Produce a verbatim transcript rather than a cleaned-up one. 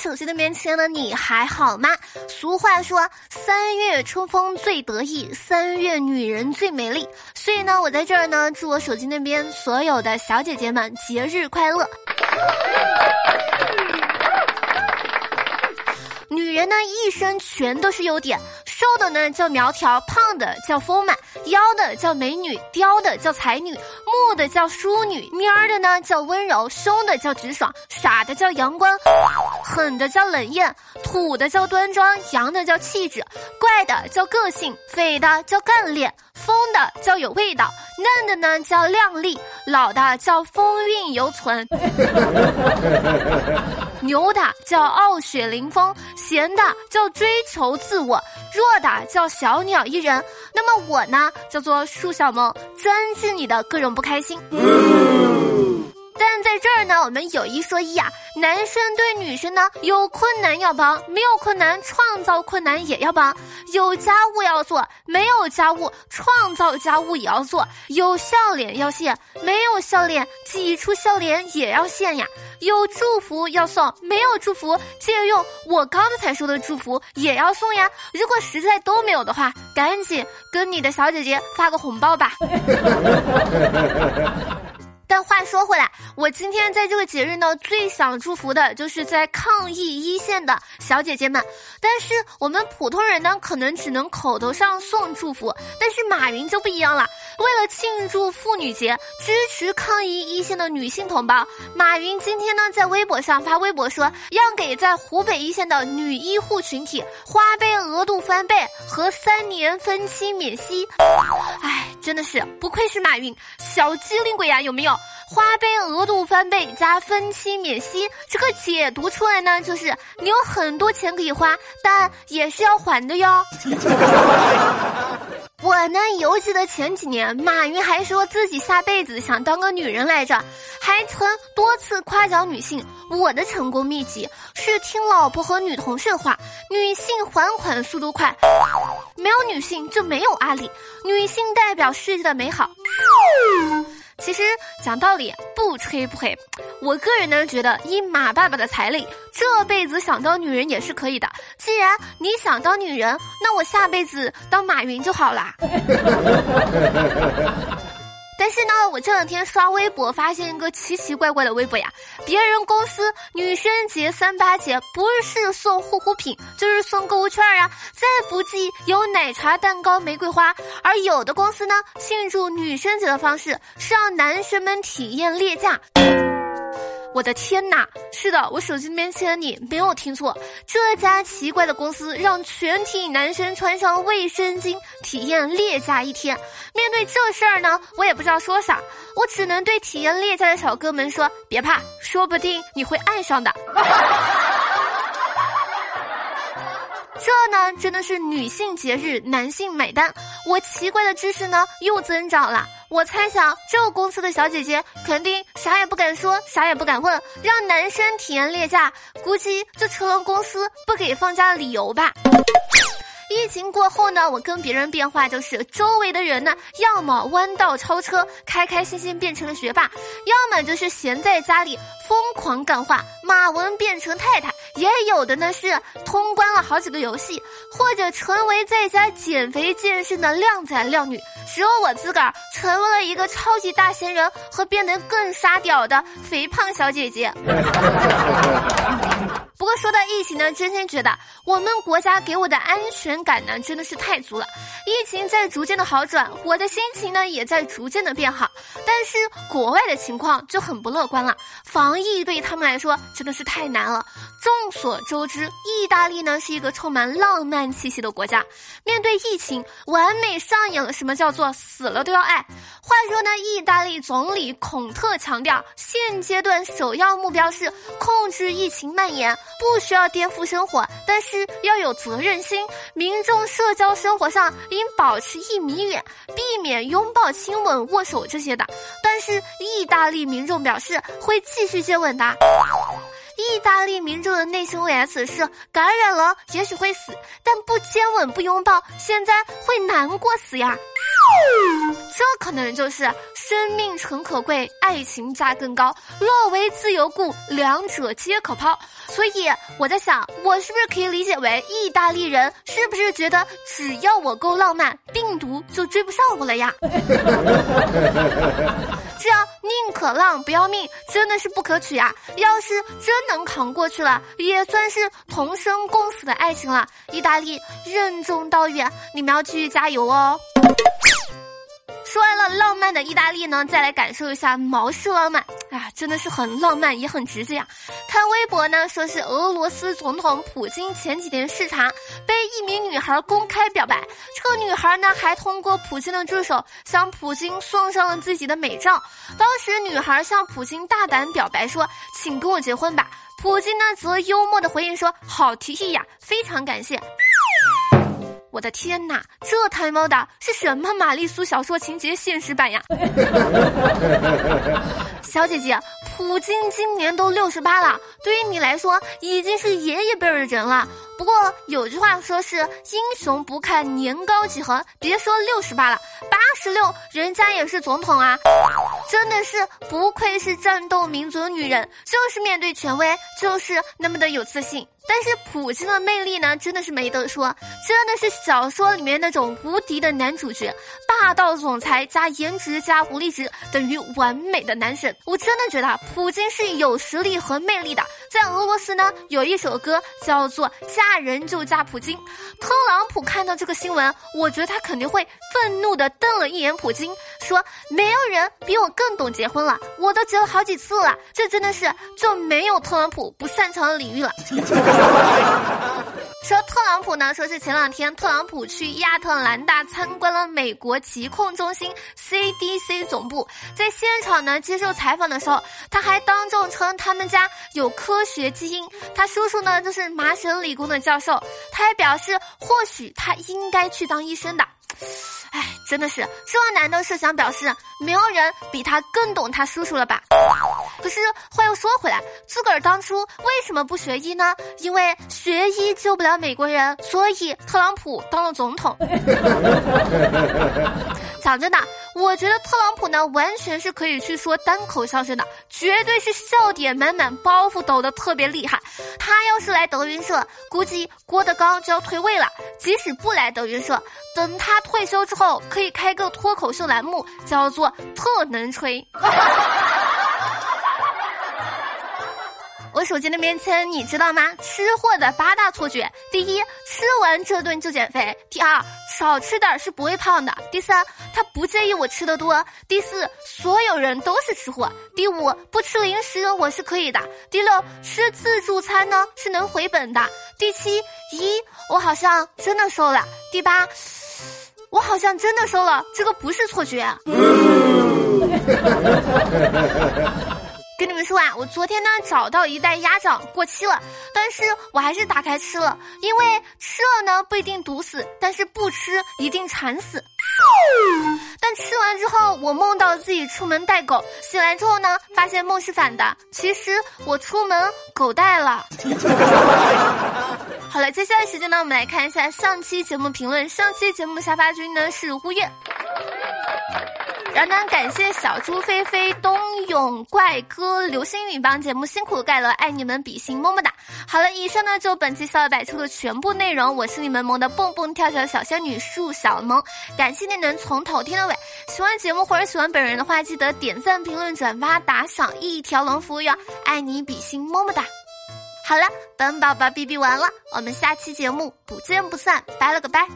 手机的面前呢，你还好吗？俗话说三月春风最得意，三月女人最美丽，所以呢我在这儿呢祝我手机那边所有的小姐姐们节日快乐。女人呢一身全都是优点，瘦的呢叫苗条，胖的叫丰满，腰的叫美女，雕的叫才女，木的叫淑女，蔫儿的呢叫温柔，凶的叫直爽，傻的叫阳光，狠的叫冷艳，土的叫端庄，洋的叫气质，怪的叫个性，匪的叫干练，疯的叫有味道，嫩的呢叫靓丽，老的叫风韵犹存，牛的叫傲雪凌风，闲的叫追求自我，弱的叫小鸟依人。那么我呢叫做树小萌，专治你的各种不开心。嗯、但在这儿呢我们有一说一啊，男生对女生呢有困难要帮，没有困难创造困难也要帮，有家务要做，没有家务创造家务也要做，有笑脸要献，没有笑脸挤出笑脸也要献呀，有祝福要送，没有祝福借用我刚才说的祝福也要送呀，如果实在都没有的话，赶紧跟你的小姐姐发个红包吧。但话说回来，我今天在这个节日呢最想祝福的就是在抗疫一线的小姐姐们，但是我们普通人呢可能只能口头上送祝福，但是马云就不一样了，为了庆祝妇女节，支持抗疫一线的女性同胞，马云今天呢在微博上发微博说，要给在湖北一线的女医护群体花呗额度翻倍和三年分期免息。哎，真的是不愧是马云，小机灵鬼呀，有没有？花呗额度翻倍加分期免息，这个解读出来呢就是你有很多钱可以花，但也是要还的哟。我呢犹记得前几年马云还说自己下辈子想当个女人来着，还曾多次夸奖女性，我的成功秘籍是听老婆和女同事话，女性还款速度快，没有女性就没有阿里，女性代表世界的美好。其实讲道理，不吹不黑，我个人呢觉得以马爸爸的财力，这辈子想当女人也是可以的，既然你想当女人，那我下辈子当马云就好啦。但是呢我这两天刷微博发现一个奇奇怪怪的微博呀，别人公司女生节三八节不是送护肤品就是送购物券啊，再不济有奶茶蛋糕玫瑰花，而有的公司呢庆祝女生节的方式是让男生们体验例假。我的天哪，是的，我手机面前的你没有听错，这家奇怪的公司让全体男生穿上卫生巾体验例假一天。面对这事儿呢我也不知道说啥，我只能对体验例假的小哥们说，别怕，说不定你会爱上的。这呢真的是女性节日男性买单，我奇怪的知识呢又增长了。我猜想这个公司的小姐姐肯定啥也不敢说啥也不敢问，让男生体验例假估计就成了公司不给放假的理由吧。疫情过后呢我跟别人变化就是周围的人呢要么弯道超车开开心心变成了学霸，要么就是闲在家里疯狂干话马文变成太太，也有的呢是通关了好几个游戏，或者成为在家减肥健身的靓仔靓女，只有我自个儿成为了一个超级大闲人和变得更沙屌的肥胖小姐姐。不过说到疫情呢，真心觉得我们国家给我的安全感呢真的是太足了。疫情在逐渐的好转，我的心情呢也在逐渐的变好，但是国外的情况就很不乐观了，防疫对他们来说真的是太难了。众所周知，意大利呢是一个充满浪漫气息的国家，面对疫情完美上演了什么叫做死了都要爱。话说呢，意大利总理孔特强调，现阶段首要目标是控制疫情蔓延，不需要颠覆生活，但是要有责任心，民众社交生活上应保持一米远，避免拥抱亲吻握手这些的，但是意大利民众表示会继续接吻的。意大利民众的内心未来此事，感染了也许会死，但不接吻不拥抱，现在会难过死呀。这可能就是生命诚可贵，爱情价更高，若为自由故，两者皆可抛。所以我在想，我是不是可以理解为意大利人是不是觉得只要我够浪漫，病毒就追不上我了呀？这样宁可浪不要命真的是不可取啊！要是真能扛过去了，也算是同生共死的爱情了。意大利任重道远，你们要继续加油哦。说完了浪漫的意大利呢，再来感受一下毛式浪漫啊，真的是很浪漫也很直接啊。看微博呢，说是俄罗斯总统普京前几天视察，被一名女孩公开表白，这个女孩呢还通过普京的助手向普京送上了自己的美照。当时女孩向普京大胆表白说，请跟我结婚吧。普京呢则幽默的回应说，好提议呀，非常感谢。我的天哪，这他喵的是什么玛丽苏小说情节现实版呀？小姐姐，普京今年都六十八了，对于你来说已经是爷爷辈的人了。不过有句话说是英雄不看年高几何，别说六十八了，八十六人家也是总统啊！真的是不愧是战斗民族的女人，就是面对权威，就是那么的有自信。但是普京的魅力呢，真的是没得说，真的是小说里面那种无敌的男主角，霸道总裁加颜值加武力值等于完美的男神。我真的觉得普京是有实力和魅力的。在俄罗斯呢，有一首歌叫做《嫁人就嫁普京》。特朗普看到这个新闻，我觉得他肯定会愤怒地瞪了一眼普京，说没有人比我更懂结婚了，我都结了好几次了，这真的是就没有特朗普不擅长的领域了。说特朗普呢，说是前两天特朗普去亚特兰大参观了美国疾控中心 C D C 总部，在现场呢接受采访的时候，他还当众称他们家有科学基因，他叔叔呢就是麻省理工的教授，他还表示或许他应该去当医生的。哎，真的是，这难道是想表示没有人比他更懂他叔叔了吧？可是话又说回来，自个儿当初为什么不学医呢？因为学医救不了美国人，所以特朗普当了总统。讲真的，我觉得特朗普呢完全是可以去说单口相声的，绝对是笑点满满，包袱抖得特别厉害。他要是来德云社，估计郭德纲就要退位了。即使不来德云社，等他退休之后，可以开个脱口秀栏目，叫做特能吹。我手机那边签，你知道吗？吃货的八大错觉：第一，吃完这顿就减肥；第二，少吃点是不会胖的；第三，他不介意我吃得多；第四，所有人都是吃货；第五，不吃零食我是可以的；第六，吃自助餐呢是能回本的；第七，咦，我好像真的瘦了；第八，我好像真的瘦了，这个不是错觉。嗯跟你们说啊，我昨天呢找到一袋鸭掌过期了，但是我还是打开吃了，因为吃了呢不一定毒死，但是不吃一定馋死。但吃完之后，我梦到自己出门带狗，醒来之后呢，发现梦是反的，其实我出门狗带了。好了，接下来时间呢，我们来看一下上期节目评论。上期节目沙发君呢是乌月。然后呢，感谢小猪飞飞、冬泳怪哥、流星雨帮节目辛苦盖了，爱你们比心，么么哒。好了，以上呢就本期笑料百出的全部内容。我是你们萌的蹦蹦跳跳小仙女树小萌，感谢你能从头听到尾。喜欢节目或者喜欢本人的话，记得点赞、评论、转发、打赏，一条龙服务哟，爱你比心，么么哒。好了，本宝宝哔哔完了，我们下期节目不见不散，拜了个拜。